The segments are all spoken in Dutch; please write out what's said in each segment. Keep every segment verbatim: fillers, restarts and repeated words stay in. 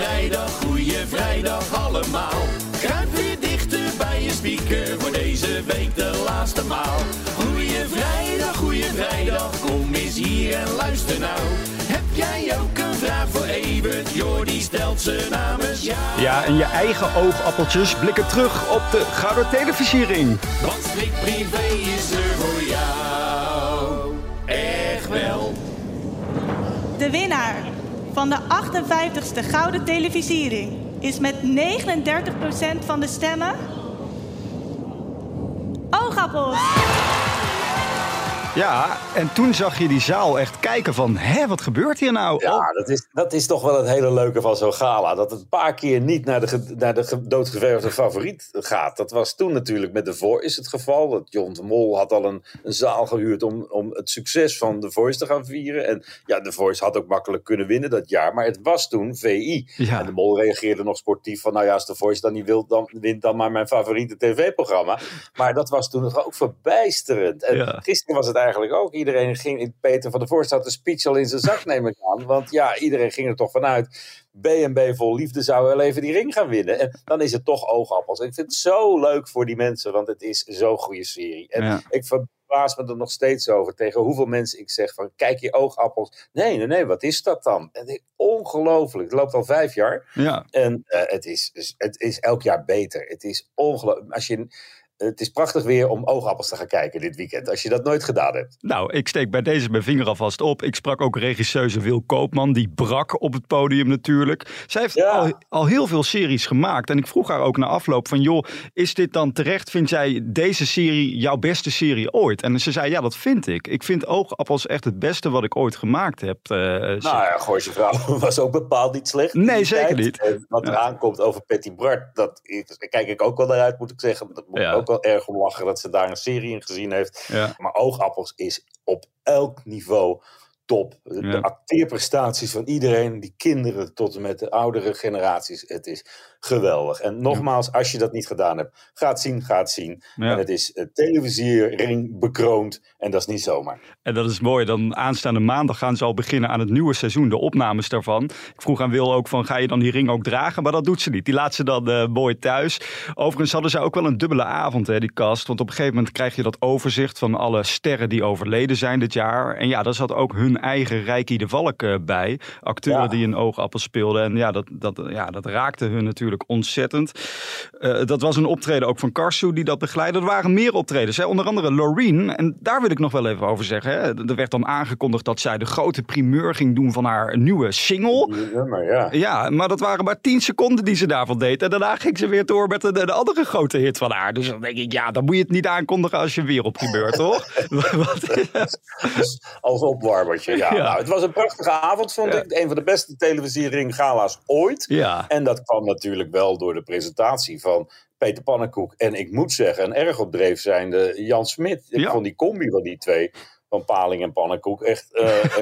vrijdag, goeie vrijdag allemaal. Kruip weer dichter bij je speaker, voor deze week de laatste maal. Goeie vrijdag, goeie vrijdag, kom eens hier en luister nou. Heb jij ook een vraag voor Evert? Jordi stelt ze namens jou. Ja, en je eigen oogappeltjes blikken terug op de Gouden Televizier-Ring. Want Strik Privé is er voor jou. Echt wel. De winnaar van de achtenvijftigste Gouden Televisiering is met negenendertig procent van de stemmen Oogappels. Ja, en toen zag je die zaal echt kijken van, hè, wat gebeurt hier nou? Ja, dat is, dat is toch wel het hele leuke van zo'n gala. Dat het een paar keer niet naar de, naar de doodgeverfde favoriet gaat. Dat was toen natuurlijk met The Voice het geval. Dat John de Mol had al een, een zaal gehuurd om, om het succes van The Voice te gaan vieren. En ja, The Voice had ook makkelijk kunnen winnen dat jaar. Maar het was toen V I. Ja. En de Mol reageerde nog sportief van, nou ja, als The Voice dan niet wil, dan wint dan maar mijn favoriete tv-programma. Maar dat was toen ook verbijsterend. En ja. Gisteren was het eigenlijk... Eigenlijk ook. Iedereen ging, Peter van der Voorst had de speech al in zijn zak, neem ik aan. Want ja, iedereen ging er toch vanuit. B N B vol liefde zou wel even die ring gaan winnen. En dan is het toch Oogappels. En ik vind het zo leuk voor die mensen, want het is zo'n goede serie. En ja. ik verbaas me er nog steeds over tegen hoeveel mensen ik zeg van, kijk je Oogappels. Nee, nee, nee, wat is dat dan? En ongelooflijk. Het loopt al vijf jaar. Ja. En uh, het, is, het is elk jaar beter. Het is ongelooflijk. Als je... Het is prachtig weer om Oogappels te gaan kijken dit weekend, als je dat nooit gedaan hebt. Nou, ik steek bij deze mijn vinger alvast op. Ik sprak ook regisseuse Wil Koopman, die brak op het podium natuurlijk. Zij heeft ja. al, al heel veel series gemaakt. En ik vroeg haar ook na afloop van, joh, is dit dan terecht? Vindt zij deze serie jouw beste serie ooit? En ze zei, ja, dat vind ik. Ik vind Oogappels echt het beste wat ik ooit gemaakt heb. Uh, nou ja, Gooise Vrouw was ook bepaald niet slecht. Nee, zeker tijd. niet. En wat er ja. aankomt over Patty Bart, dat kijk ik ook wel naar uit, moet ik zeggen. Dat moet ja. ook wel erg om lachen dat ze daar een serie in gezien heeft. Ja. Maar Oogappels is op elk niveau top. De ja. acteerprestaties van iedereen, die kinderen tot en met de oudere generaties. Het is geweldig. En nogmaals, als je dat niet gedaan hebt, ga het zien, ga het zien. Ja. En het is uh, Televizier-Ring bekroond en dat is niet zomaar. En dat is mooi. Dan aanstaande maandag gaan ze al beginnen aan het nieuwe seizoen, de opnames daarvan. Ik vroeg aan Wil ook van, ga je dan die ring ook dragen? Maar dat doet ze niet. Die laat ze dan uh, mooi thuis. Overigens hadden ze ook wel een dubbele avond, hè, die cast. Want op een gegeven moment krijg je dat overzicht van alle sterren die overleden zijn dit jaar. En ja, daar zat ook hun eigen Rijkie de Valk uh, bij. Acteuren ja. die een oogappel speelden. En ja, dat, dat, ja, dat raakte hun natuurlijk ontzettend. Uh, dat was een optreden ook van Karsu die dat begeleidde. Er waren meer optredens. Hè? Onder andere Loreen. En daar wil ik nog wel even over zeggen. Hè? Er werd dan aangekondigd dat zij de grote primeur ging doen van haar nieuwe single. Ja, maar, ja. Ja, maar dat waren maar tien seconden die ze daarvan deed. En daarna ging ze weer door met de, de andere grote hit van haar. Dus dan denk ik, ja, dan moet je het niet aankondigen als je weer op primeur, toch? Wat, ja. Als opwarmertje. Ja, ja. Nou, het was een prachtige avond, vond ja. ik. Een van de beste Televizier-Ring-gala's ooit. Ja. En dat kwam natuurlijk wel door de presentatie van Peter Pannekoek. En ik moet zeggen, een erg op dreef zijnde Jan Smit. Ik ja. vond die combi van die twee, van Paling en Pannekoek, echt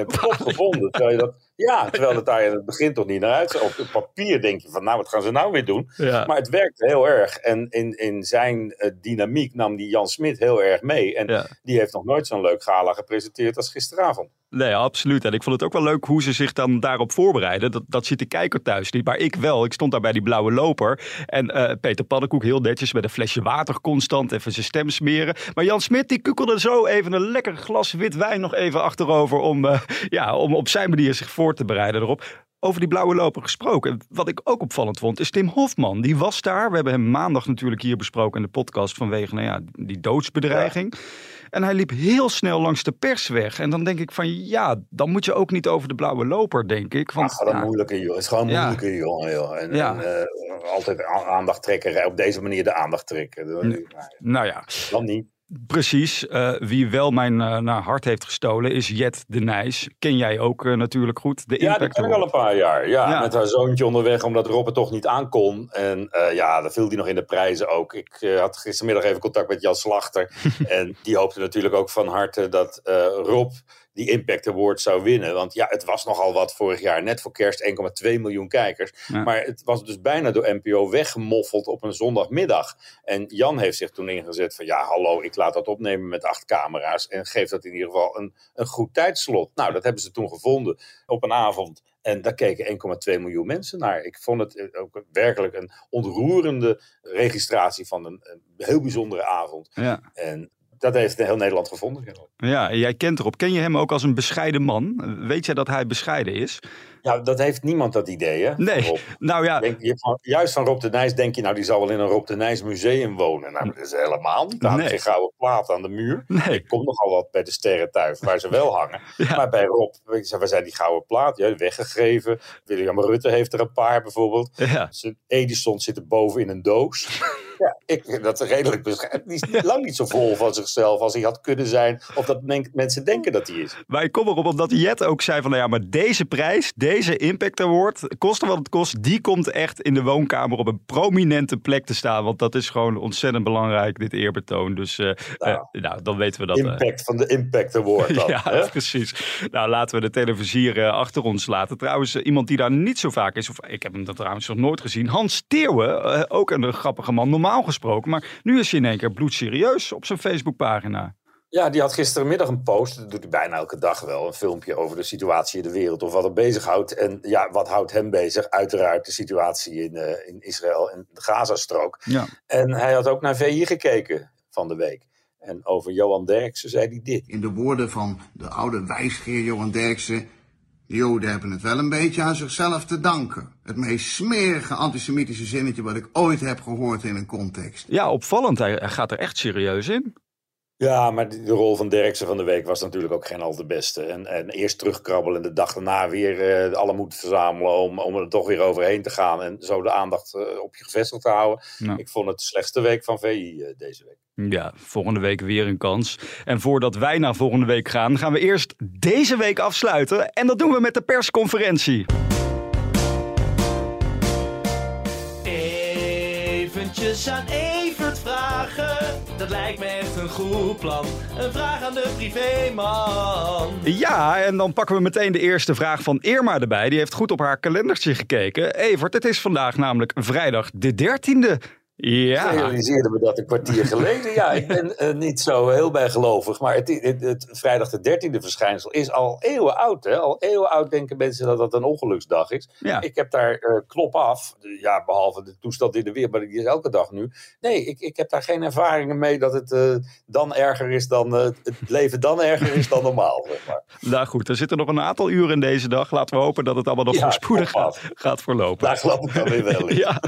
top uh, gevonden. Terwijl je dat, ja, terwijl het daar in het begin toch niet naar uit. Op het papier denk je van, nou, wat gaan ze nou weer doen? Ja. Maar het werkte heel erg. En in, in zijn uh, dynamiek nam die Jan Smit heel erg mee. En ja. die heeft nog nooit zo'n leuk gala gepresenteerd als gisteravond. Nee, absoluut. En ik vond het ook wel leuk hoe ze zich dan daarop voorbereiden. Dat, dat ziet de kijker thuis niet. Maar ik wel. Ik stond daar bij die blauwe loper. En uh, Peter Pannekoek heel netjes met een flesje water constant even zijn stem smeren. Maar Jan Smit die kukkelde zo even een lekker glas wit wijn nog even achterover. Om, uh, ja, om op zijn manier zich voor te bereiden erop. Over die blauwe loper gesproken. Wat ik ook opvallend vond is Tim Hofman. Die was daar. We hebben hem maandag natuurlijk hier besproken in de podcast vanwege nou ja, die doodsbedreiging. Ja. En hij liep heel snel langs de pers weg. En dan denk ik van, ja, dan moet je ook niet over de blauwe loper, denk ik. Want, Ach, wat een ja, moeilijke jongen. Het is gewoon een ja. moeilijke jongen, joh. En, ja. en uh, altijd aandacht trekken. Op deze manier de aandacht trekken. Dat, nee. Nou ja. Dan niet. Precies. Uh, wie wel mijn uh, naar hart heeft gestolen is Jet de Nijs. Ken jij ook uh, natuurlijk goed. De ja, dat ken ik al een paar jaar. Ja, ja. Met haar zoontje onderweg, omdat Rob er toch niet aan kon. En uh, ja, dan viel die nog in de prijzen ook. Ik uh, had gistermiddag even contact met Jan Slachter. En die hoopte natuurlijk ook van harte dat uh, Rob... die Impact Award zou winnen. Want ja, het was nogal wat vorig jaar. Net voor kerst één komma twee miljoen kijkers. Ja. Maar het was dus bijna door N P O weggemoffeld op een zondagmiddag. En Jan heeft zich toen ingezet van ja, hallo, ik laat dat opnemen met acht camera's. En geef dat in ieder geval een, een goed tijdslot. Nou, dat hebben ze toen gevonden op een avond. En daar keken één komma twee miljoen mensen naar. Ik vond het ook werkelijk een ontroerende registratie van een, een heel bijzondere avond. Ja. En dat heeft heel Nederland gevonden. Ja, jij kent erop. Ken je hem ook als een bescheiden man? Weet jij dat hij bescheiden is? Ja, dat heeft niemand dat idee, hè? Nee, Rob. Nou ja. Denk je van, juist van Rob de Nijs denk je, nou die zal wel in een Rob de Nijs museum wonen. Nou, dat is helemaal niet. Daar nee. Geen gouden plaat aan de muur. Nee. Ik kom nogal wat bij de sterrentuig, waar ze wel hangen. Ja. Maar bij Rob, waar zijn die gouden plaat? Ja, weggegeven. William Rutte heeft er een paar bijvoorbeeld. Ja. Edison zit er boven in een doos. Ja, ik, dat is redelijk bescheiden. Die is ja. lang niet zo vol van zichzelf als hij had kunnen zijn. Of dat men, mensen denken dat hij is. Maar ik kom erop omdat Jet ook zei van, nou ja, maar deze prijs, deze Impact Award, koste wat het kost, die komt echt in de woonkamer op een prominente plek te staan. Want dat is gewoon ontzettend belangrijk, dit eerbetoon. Dus uh, nou, uh, nou, dan weten we dat. Impact uh, van de Impact Award dan. Ja, hè? Precies. Nou, laten we de televizier uh, achter ons laten. Trouwens, uh, iemand die daar niet zo vaak is, of ik heb hem dat trouwens nog nooit gezien, Hans Teeuwen, uh, ook een grappige man, normaal gesproken. Maar nu is hij in één keer bloedserieus op zijn Facebookpagina. Ja, die had gistermiddag een post, dat doet hij bijna elke dag wel, een filmpje over de situatie in de wereld of wat hem bezighoudt. En ja, wat houdt hem bezig? Uiteraard de situatie in, uh, in Israël en de Gazastrook. Ja. En hij had ook naar V I gekeken van de week. En over Johan Derksen zei hij dit. In de woorden van de oude wijsgeer Johan Derksen, de Joden hebben het wel een beetje aan zichzelf te danken. Het meest smerige antisemitische zinnetje wat ik ooit heb gehoord in een context. Ja, opvallend. Hij gaat er echt serieus in. Ja, maar de rol van Derksen van de week was natuurlijk ook geen al te beste. En, en eerst terugkrabbelen en de dag daarna weer uh, alle moed verzamelen om, om er toch weer overheen te gaan. En zo de aandacht uh, op je gevestigd te houden. Nou. Ik vond het de slechtste week van V I uh, deze week. Ja, volgende week weer een kans. En voordat wij naar volgende week gaan, gaan we eerst deze week afsluiten. En dat doen we met de persconferentie. Eventjes aan Evert vragen. Dat lijkt me echt een goed plan. Een vraag aan de privéman. Ja, en dan pakken we meteen de eerste vraag van Irma erbij. Die heeft goed op haar kalendertje gekeken. Evert, het is vandaag namelijk vrijdag de dertiende. Ja. Ik realiseerde me dat een kwartier geleden. Ja, ik ben uh, niet zo heel bijgelovig. Maar het, het, het vrijdag de dertiende verschijnsel is al eeuwen oud. Hè? Al eeuwen oud denken mensen dat dat een ongeluksdag is. Ja. Ik heb daar uh, klop af. Ja, behalve de toestand in de wereld. Maar die is elke dag nu. Nee, ik, ik heb daar geen ervaringen mee dat het uh, dan erger is dan... Uh, het leven dan erger is dan normaal. Zeg maar. Nou goed, er zitten nog een aantal uren in deze dag. Laten we hopen dat het allemaal nog ja, spoedig gaat, gaat voorlopen. Daar geloof ik dan weer wel in. Ja.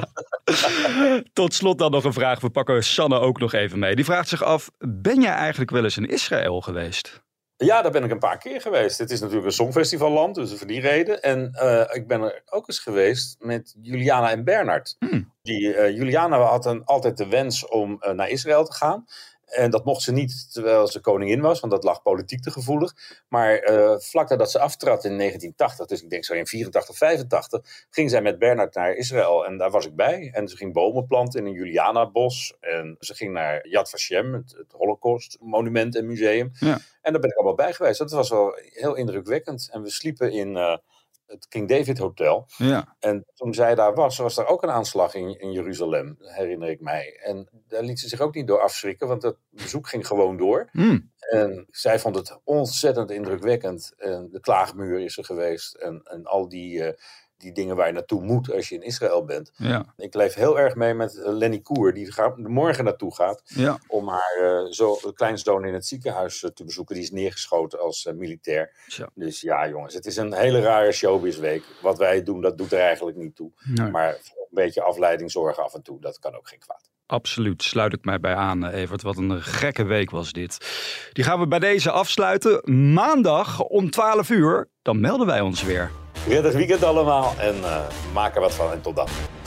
Tot slot dan nog een vraag. We pakken Sanne ook nog even mee. Die vraagt zich af, ben jij eigenlijk wel eens in Israël geweest? Ja, daar ben ik een paar keer geweest. Het is natuurlijk een songfestivalland, dus voor die reden. En uh, ik ben er ook eens geweest met Juliana en Bernhard. Hmm. Die, uh, Juliana had een, altijd de wens om uh, naar Israël te gaan. En dat mocht ze niet terwijl ze koningin was, want dat lag politiek te gevoelig. Maar uh, vlak nadat ze aftrad in negentien tachtig, dus ik denk zo in vierentachtig, vijfentachtig... ging zij met Bernhard naar Israël en daar was ik bij. En ze ging bomen planten in een Juliana-bos. En ze ging naar Yad Vashem, het, het Holocaust-monument en museum. Ja. En daar ben ik allemaal bij geweest. Dat was wel heel indrukwekkend. En we sliepen in... Uh, het King David Hotel. Ja. En toen zij daar was, was er ook een aanslag in, in Jeruzalem, herinner ik mij. En daar liet ze zich ook niet door afschrikken, want dat bezoek ging gewoon door. Mm. En zij vond het ontzettend indrukwekkend. En de klaagmuur is er geweest en, en al die... Uh, Die dingen waar je naartoe moet als je in Israël bent. Ja. Ik leef heel erg mee met Lenny Koer, die gaat, morgen naartoe gaat. Ja. Om haar uh, zo, kleinzoon in het ziekenhuis uh, te bezoeken. Die is neergeschoten als uh, militair. Ja. Dus ja, jongens, het is een hele rare showbizweek. Wat wij doen, dat doet er eigenlijk niet toe. Nee. Maar een beetje afleiding zorgen af en toe, dat kan ook geen kwaad. Absoluut, sluit ik mij bij aan, Evert. Wat een gekke week was dit. Die gaan we bij deze afsluiten. Maandag om twaalf uur, dan melden wij ons weer. Prettig weekend allemaal en uh, maak er wat van en tot dan.